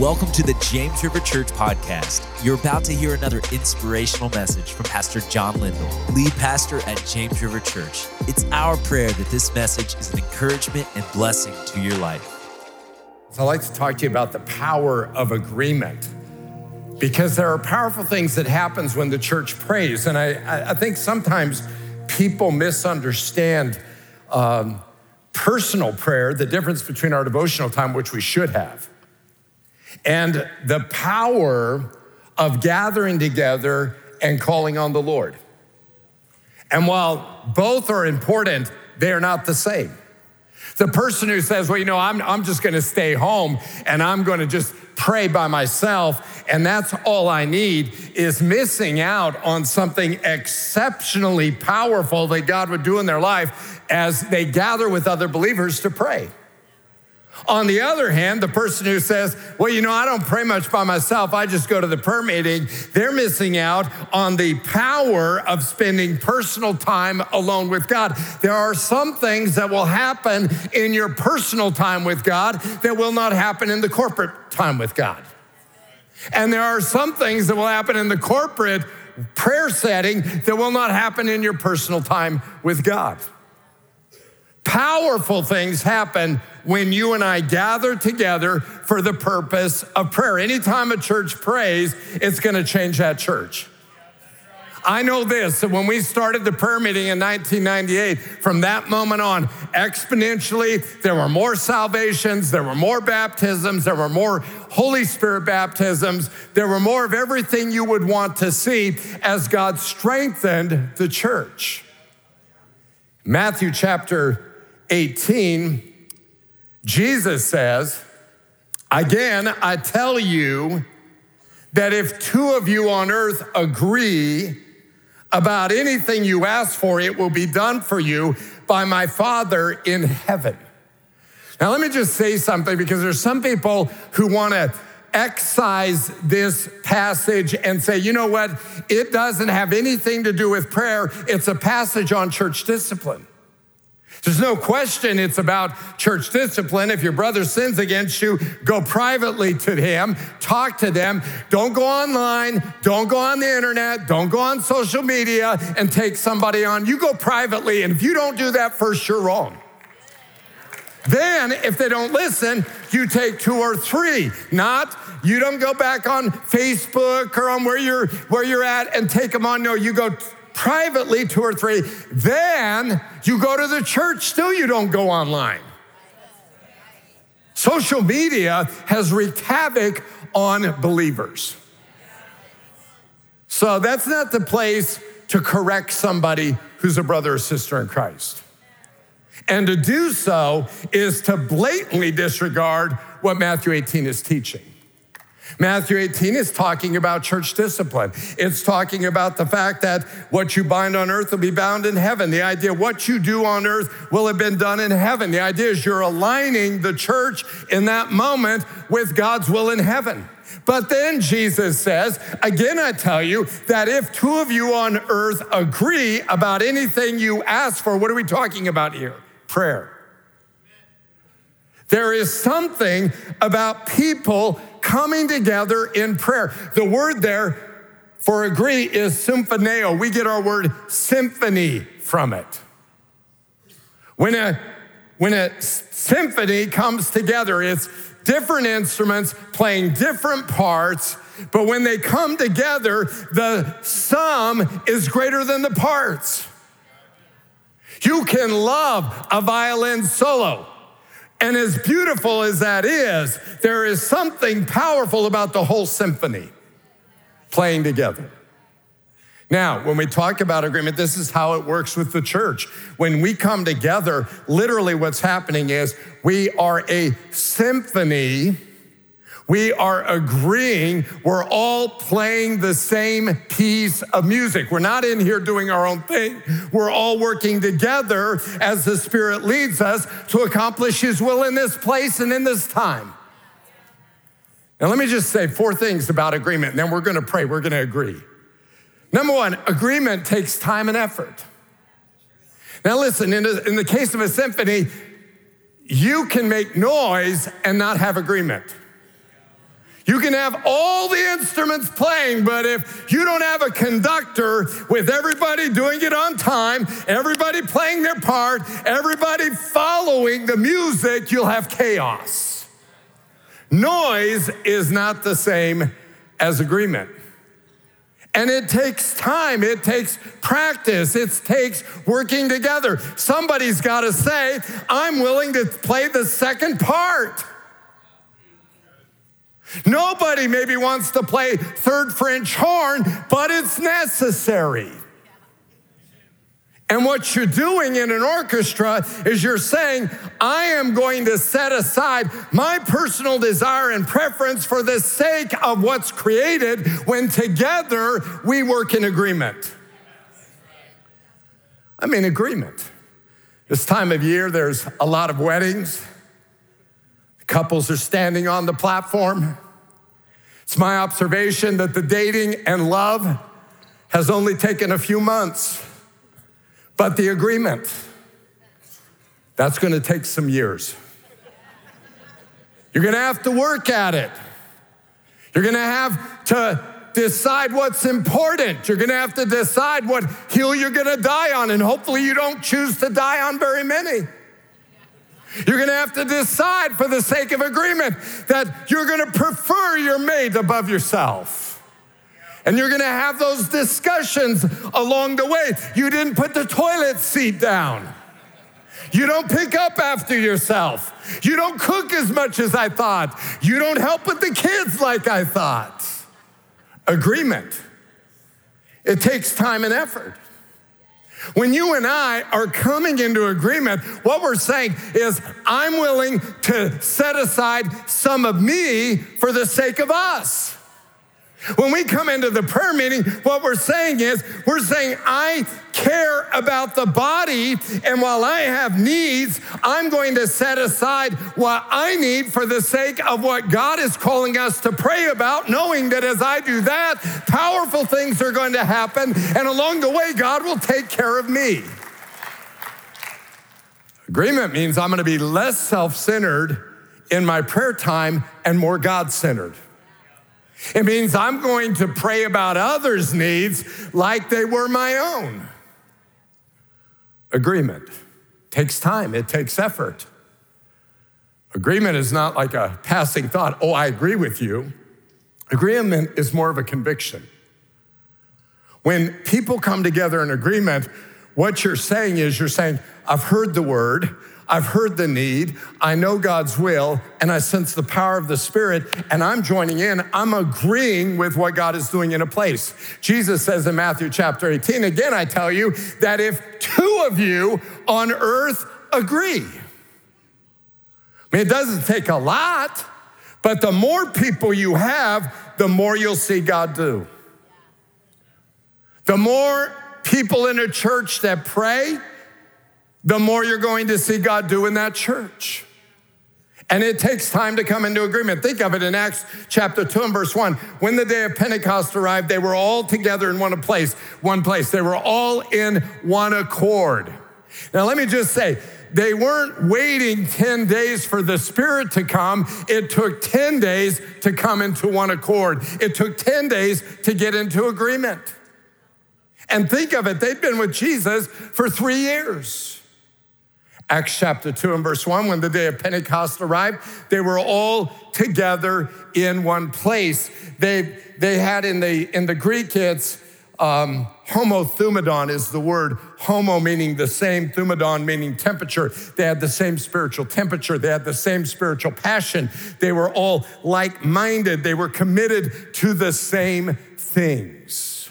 Welcome to the James River Church podcast. You're about to hear another inspirational message from Pastor John Lindell, lead pastor at James River Church. It's our prayer that this message is an encouragement and blessing to your life. So I'd like to talk to you about the power of agreement, because there are powerful things that happens when the church prays. And I think sometimes people misunderstand personal prayer, the difference between our devotional time, which we should have, and the power of gathering together and calling on the Lord. And while both are important, they are not the same. The person who says, well, you know, I'm just gonna stay home and I'm gonna just pray by myself and that's all I need, is missing out on something exceptionally powerful that God would do in their life as they gather with other believers to pray. On the other hand, the person who says, well, you know, I don't pray much by myself, I just go to the prayer meeting, they're missing out on the power of spending personal time alone with God. There are some things that will happen in your personal time with God that will not happen in the corporate time with God. And there are some things that will happen in the corporate prayer setting that will not happen in your personal time with God. Powerful things happen when you and I gather together for the purpose of prayer. Anytime a church prays, it's gonna change that church. I know this, that when we started the prayer meeting in 1998, from that moment on, exponentially, there were more salvations, there were more baptisms, there were more Holy Spirit baptisms, there were more of everything you would want to see as God strengthened the church. Matthew chapter 18, Jesus says, again, I tell you that if two of you on earth agree about anything you ask for, it will be done for you by my Father in heaven. Now, let me just say something, because there's some people who want to excise this passage and say, you know what? It doesn't have anything to do with prayer. It's a passage on church discipline. There's no question it's about church discipline. If your brother sins against you, go privately to him, talk to them. Don't go online, don't go on the internet, don't go on social media and take somebody on. You go privately, and if you don't do that first, you're wrong. Then, if they don't listen, you take two or three. You don't go back on Facebook or on where you're at and take them on. No, you go privately, two or three. Then you go to the church. Still, you don't go online. Social media has wreaked havoc on believers. So that's not the place to correct somebody who's a brother or sister in Christ. And to do so is to blatantly disregard what Matthew 18 is teaching. Matthew 18 is talking about church discipline. It's talking about the fact that what you bind on earth will be bound in heaven. The idea what you do on earth will have been done in heaven. The idea is you're aligning the church in that moment with God's will in heaven. But then Jesus says, again, I tell you that if two of you on earth agree about anything you ask for, what are we talking about here? Prayer. There is something about people coming together in prayer. The word there for agree is symphoneo. We get our word symphony from it. When a symphony comes together, it's different instruments playing different parts, but when they come together, the sum is greater than the parts. You can love a violin solo. And as beautiful as that is, there is something powerful about the whole symphony playing together. Now, when we talk about agreement, this is how it works with the church. When we come together, literally what's happening is we are a symphony. We are agreeing. We're all playing the same piece of music. We're not in here doing our own thing. We're all working together as the Spirit leads us to accomplish His will in this place and in this time. Now, let me just say four things about agreement, and then we're gonna pray, we're gonna agree. Number one, agreement takes time and effort. Now listen, in the case of a symphony, you can make noise and not have agreement. You can have all the instruments playing, but if you don't have a conductor with everybody doing it on time, everybody playing their part, everybody following the music, you'll have chaos. Noise is not the same as agreement. And it takes time, it takes practice, it takes working together. Somebody's got to say, I'm willing to play the second part. Nobody maybe wants to play third French horn, but it's necessary. And what you're doing in an orchestra is you're saying, I am going to set aside my personal desire and preference for the sake of what's created when together we work in agreement. I'm in agreement. This time of year, there's a lot of weddings. Couples are standing on the platform. It's my observation that the dating and love has only taken a few months. But the agreement, that's going to take some years. You're going to have to work at it. You're going to have to decide what's important. You're going to have to decide what hill you're going to die on, and hopefully you don't choose to die on very many. You're going to have to decide for the sake of agreement that you're going to prefer your mate above yourself. And you're going to have those discussions along the way. You didn't put the toilet seat down. You don't pick up after yourself. You don't cook as much as I thought. You don't help with the kids like I thought. Agreement. It takes time and effort. When you and I are coming into agreement, what we're saying is, I'm willing to set aside some of me for the sake of us. When we come into the prayer meeting, what we're saying is, we're saying, I care about the body, and while I have needs, I'm going to set aside what I need for the sake of what God is calling us to pray about, knowing that as I do that, powerful things are going to happen, and along the way, God will take care of me. Agreement means I'm going to be less self-centered in my prayer time and more God-centered. It means I'm going to pray about others' needs like they were my own. Agreement takes time. It takes effort. Agreement is not like a passing thought, oh, I agree with you. Agreement is more of a conviction. When people come together in agreement, what you're saying is, you're saying, I've heard the word, I've heard the need, I know God's will, and I sense the power of the Spirit, and I'm joining in, I'm agreeing with what God is doing in a place. Jesus says in Matthew chapter 18, again, I tell you that if two of you on earth agree. I mean, it doesn't take a lot, but the more people you have, the more you'll see God do. The more people in a church that pray, the more you're going to see God do in that church. And it takes time to come into agreement. Think of it in Acts chapter 2 and verse 1. When the day of Pentecost arrived, they were all together in one place. They were all in one accord. Now, let me just say, they weren't waiting 10 days for the Spirit to come. It took 10 days to come into one accord. It took 10 days to get into agreement. And think of it, they've been with Jesus for 3 years. Acts chapter 2 and verse 1, when the day of Pentecost arrived, they were all together in one place. They had in the Greek, it's homothumadon is the word. Homo meaning the same, thumadon meaning temperature. They had the same spiritual temperature. They had the same spiritual passion. They were all like-minded. They were committed to the same things.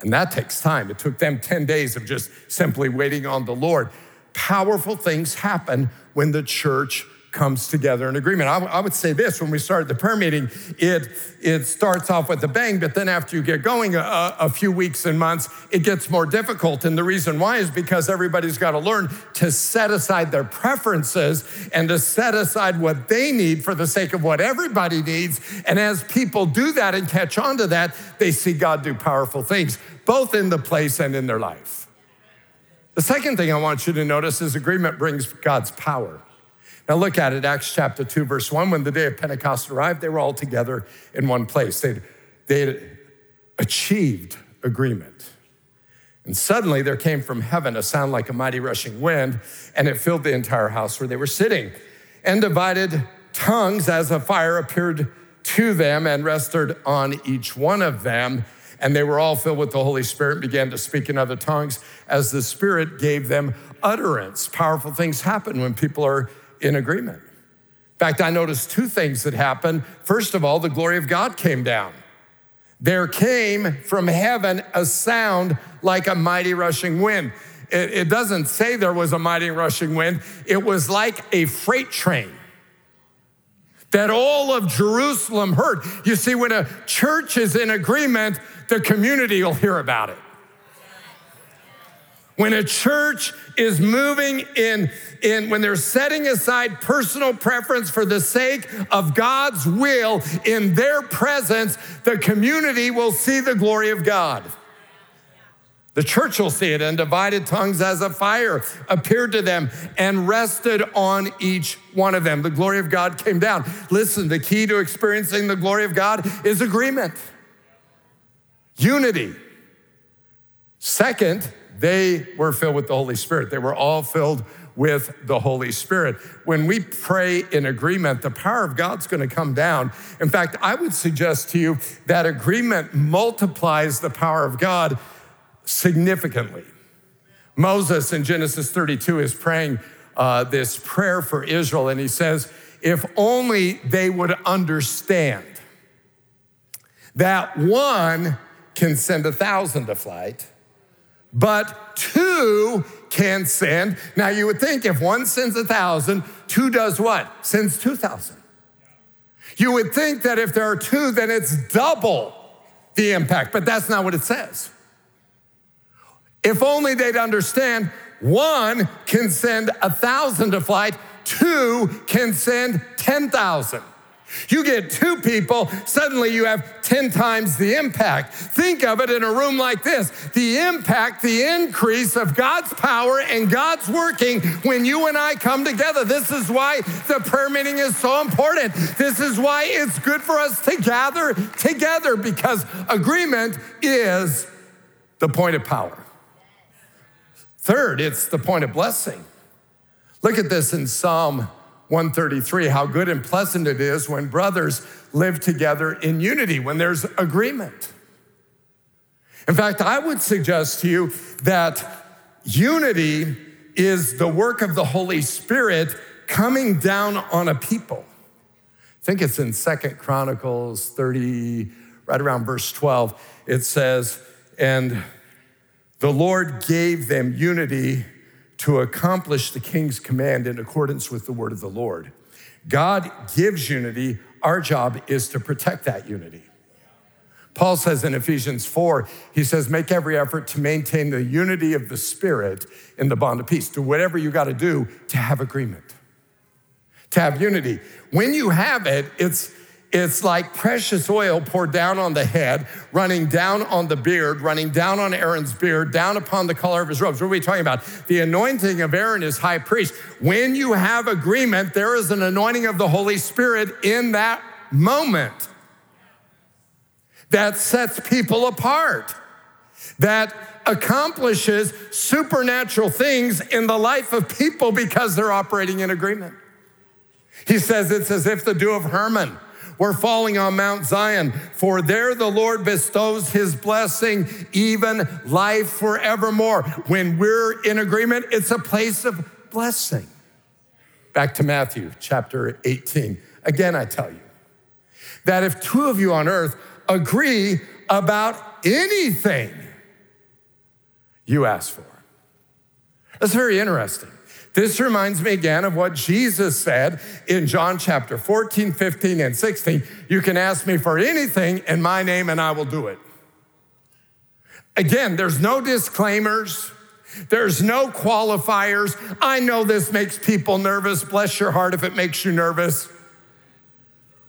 And that takes time. It took them 10 days of just simply waiting on the Lord. Powerful things happen when the church comes together in agreement. I would say this, when we started the prayer meeting, it starts off with a bang, but then after you get going a few weeks and months, it gets more difficult. And the reason why is because everybody's got to learn to set aside their preferences and to set aside what they need for the sake of what everybody needs. And as people do that and catch on to that, they see God do powerful things, both in the place and in their life. The second thing I want you to notice is agreement brings God's power. Now look at it, Acts chapter 2, verse 1. When the day of Pentecost arrived, they were all together in one place. They achieved agreement. And suddenly there came from heaven a sound like a mighty rushing wind, and it filled the entire house where they were sitting. And divided tongues as a fire appeared to them and rested on each one of them. And they were all filled with the Holy Spirit and began to speak in other tongues as the Spirit gave them utterance. Powerful things happen when people are in agreement. In fact, I noticed two things that happened. First of all, the glory of God came down. There came from heaven a sound like a mighty rushing wind. It doesn't say there was a mighty rushing wind. It was like a freight train that all of Jerusalem heard. You see, when a church is in agreement, the community will hear about it. When a church is moving when they're setting aside personal preference for the sake of God's will in their presence, the community will see the glory of God. The church will see it, and divided tongues as a fire appeared to them and rested on each one of them. The glory of God came down. Listen, the key to experiencing the glory of God is agreement, unity. Second, they were filled with the Holy Spirit. They were all filled with the Holy Spirit. When we pray in agreement, the power of God's going to come down. In fact, I would suggest to you that agreement multiplies the power of God significantly. Moses in Genesis 32 is praying this prayer for Israel, and he says, if only they would understand that one can send 1,000 to flight, but two can send. Now you would think if one sends 1,000, two does what? Sends 2,000. You would think that if there are two, then it's double the impact, but that's not what it says. If only they'd understand, one can send 1,000 to flight, two can send 10,000. You get two people, suddenly you have 10 times the impact. Think of it in a room like this. The impact, the increase of God's power and God's working when you and I come together. This is why the prayer meeting is so important. This is why it's good for us to gather together, because agreement is the point of power. Third, it's the point of blessing. Look at this in Psalm 133, how good and pleasant it is when brothers live together in unity, when there's agreement. In fact, I would suggest to you that unity is the work of the Holy Spirit coming down on a people. I think it's in 2 Chronicles 30, right around verse 12, it says, and the Lord gave them unity to accomplish the king's command in accordance with the word of the Lord. God gives unity. Our job is to protect that unity. Paul says in Ephesians 4, he says, make every effort to maintain the unity of the Spirit in the bond of peace. Do whatever you got to do to have agreement, to have unity. When you have it, it's like precious oil poured down on the head, running down on the beard, running down on Aaron's beard, down upon the collar of his robes. What are we talking about? The anointing of Aaron is high priest. When you have agreement, there is an anointing of the Holy Spirit in that moment that sets people apart, that accomplishes supernatural things in the life of people because they're operating in agreement. He says it's as if the dew of Hermon we're falling on Mount Zion, for there the Lord bestows his blessing, even life forevermore. When we're in agreement, it's a place of blessing. Back to Matthew chapter 18. Again, I tell you that if two of you on earth agree about anything you ask for. That's very interesting. This reminds me again of what Jesus said in John chapter 14, 15, and 16. You can ask me for anything in my name and I will do it. Again, there's no disclaimers. There's no qualifiers. I know this makes people nervous. Bless your heart if it makes you nervous.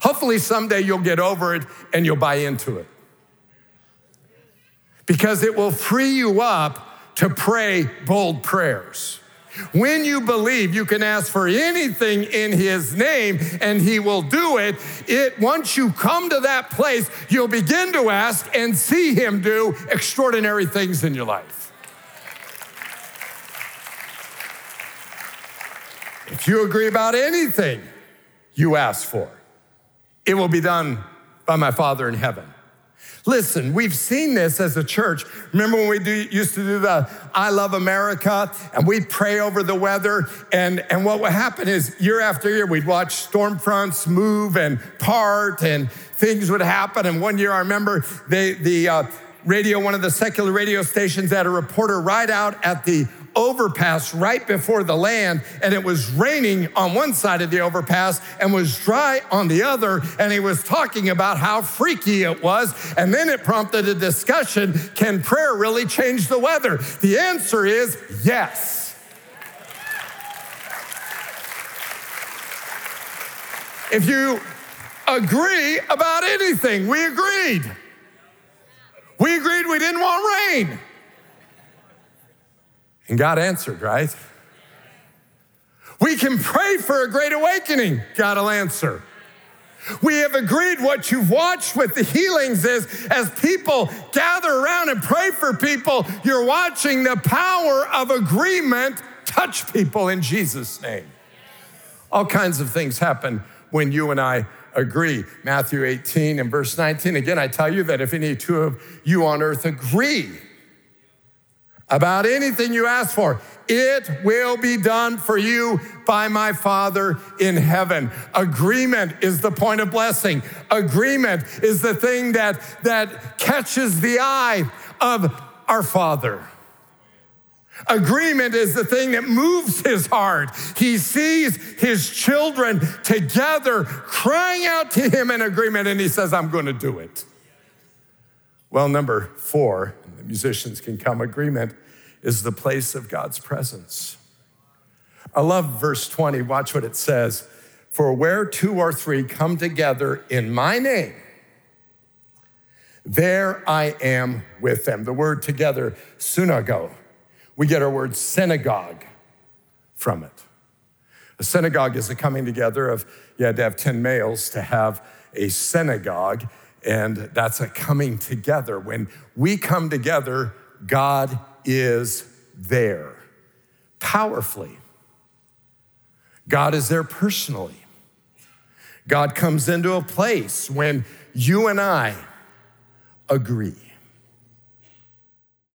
Hopefully someday you'll get over it and you'll buy into it, because it will free you up to pray bold prayers. When you believe, you can ask for anything in his name and he will do it. Once you come to that place, you'll begin to ask and see him do extraordinary things in your life. If you agree about anything you ask for, it will be done by my Father in heaven. Listen, we've seen this as a church. Remember when we used to do the I Love America, and we'd pray over the weather, and what would happen is year after year, we'd watch storm fronts move and part, and things would happen. And one year, I remember one of the secular radio stations had a reporter right out at the overpass right before the land, and it was raining on one side of the overpass and was dry on the other, and he was talking about how freaky it was, and then it prompted a discussion, can prayer really change the weather? The answer is yes. If you agree about anything, we agreed. We agreed we didn't want rain. And God answered, right? We can pray for a great awakening. God will answer. We have agreed what you've watched with the healings is as people gather around and pray for people, you're watching the power of agreement touch people in Jesus' name. All kinds of things happen when you and I agree. Matthew 18 and verse 19. Again, I tell you that if any two of you on earth agree about anything you ask for, it will be done for you by my Father in heaven. Agreement is the point of blessing. Agreement is the thing that catches the eye of our Father. Agreement is the thing that moves his heart. He sees his children together crying out to him in agreement, and he says, I'm going to do it. Well, number four, the musicians can come, agreement is the place of God's presence. I love verse 20. Watch what it says. For where two or three come together in my name, there I am with them. The word together, sunago. We get our word synagogue from it. A synagogue is the coming together of, you had to have 10 males to have a synagogue. And that's a coming together. When we come together, God is there powerfully. God is there personally. God comes into a place when you and I agree.